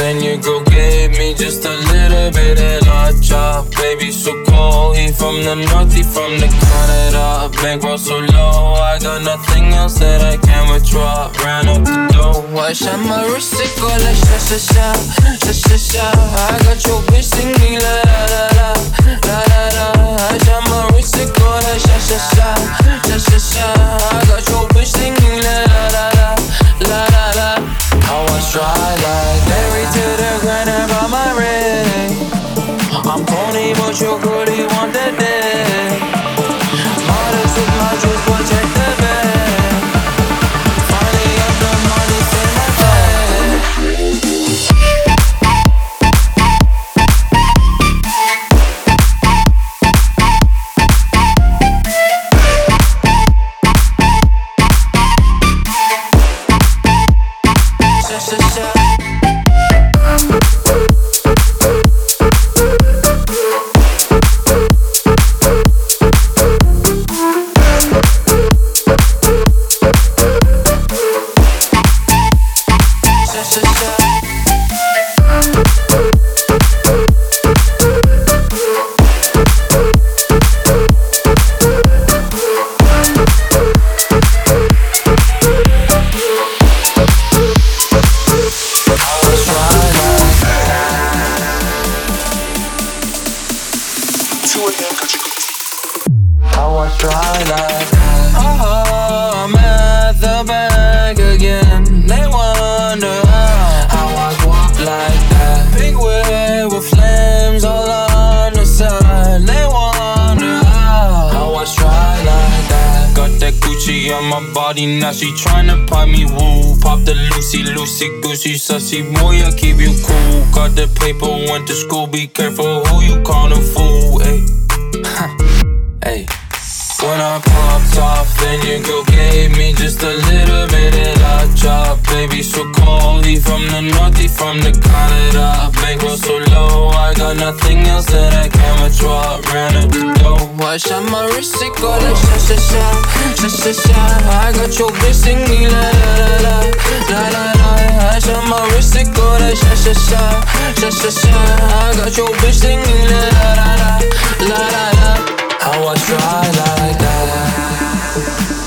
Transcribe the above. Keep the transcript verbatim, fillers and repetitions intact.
Then you go give me just a little bit of hot chop. Baby so cold, he from the north, he from the Canada. Bankroll so low, I got nothing else that I can withdraw. Ran up the dough, I shot my wrist, it go like sha sha sha, sha sha sha. I got your bitch singing la la la la, la la la. I shot my wrist, it go like sha sha sha, sha sha sha. I got your bitch singing la la la la, la la la. I was dry like dairy to the ground about my ring. I'm pony, but you really want the dick. Modest with my juice, but check the bag. Finally got the money in my bag. Sha sha sha. Now she tryna pop me woo, pop the Lucy, Lucy Gucci, sussy boy, I keep you cool. Got the paper, went to school, be careful who you callin' fool, ayy. Ayy. When I popped off, then your girl gave me just a little bit of that chop. Baby so cold, he from the north, he from the Canada. Bankroll so low, I got nothing else that I can withdraw. Ran up the dough, I shot my wrist, it go like sha sha sha, sha sha sha. I got your bitch singing la la la la la la. I shot my wrist, it go like sha sha sha, sha sha sha. I got your bitch singing la la la la la la. I was dry like that.